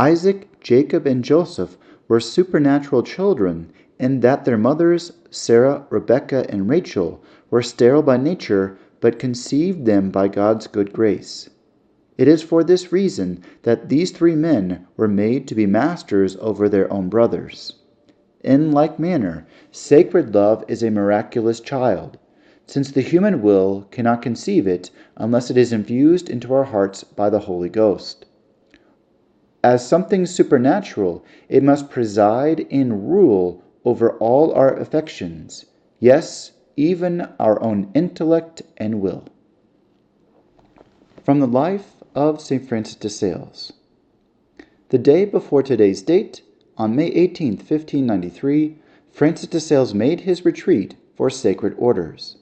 Isaac, Jacob, and Joseph were supernatural children in that their mothers, Sarah, Rebekah, and Rachel, were sterile by nature, but conceived them by God's good grace. It is for this reason that these three men were made to be masters over their own brothers. In like manner, sacred love is a miraculous child, since the human will cannot conceive it unless it is infused into our hearts by the Holy Ghost. As something supernatural, it must preside and rule over all our affections, yes, even our own intellect and will. From the life of St. Francis de Sales. The day before today's date, on May 18, 1593, Francis de Sales made his retreat for sacred orders.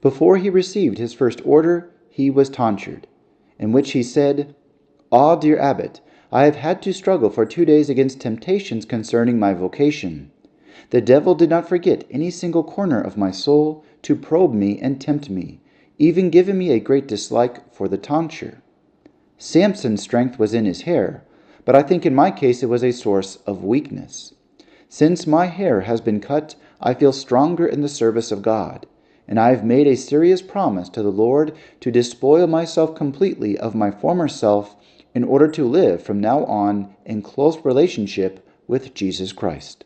Before he received his first order, he was tonsured, in which he said, "Ah, dear abbot, I have had to struggle for 2 days against temptations concerning my vocation. The devil did not forget any single corner of my soul to probe me and tempt me, even giving me a great dislike for the tonsure. Samson's strength was in his hair, but I think in my case it was a source of weakness. Since my hair has been cut, I feel stronger in the service of God, and I have made a serious promise to the Lord to despoil myself completely of my former self in order to live from now on in close relationship with Jesus Christ."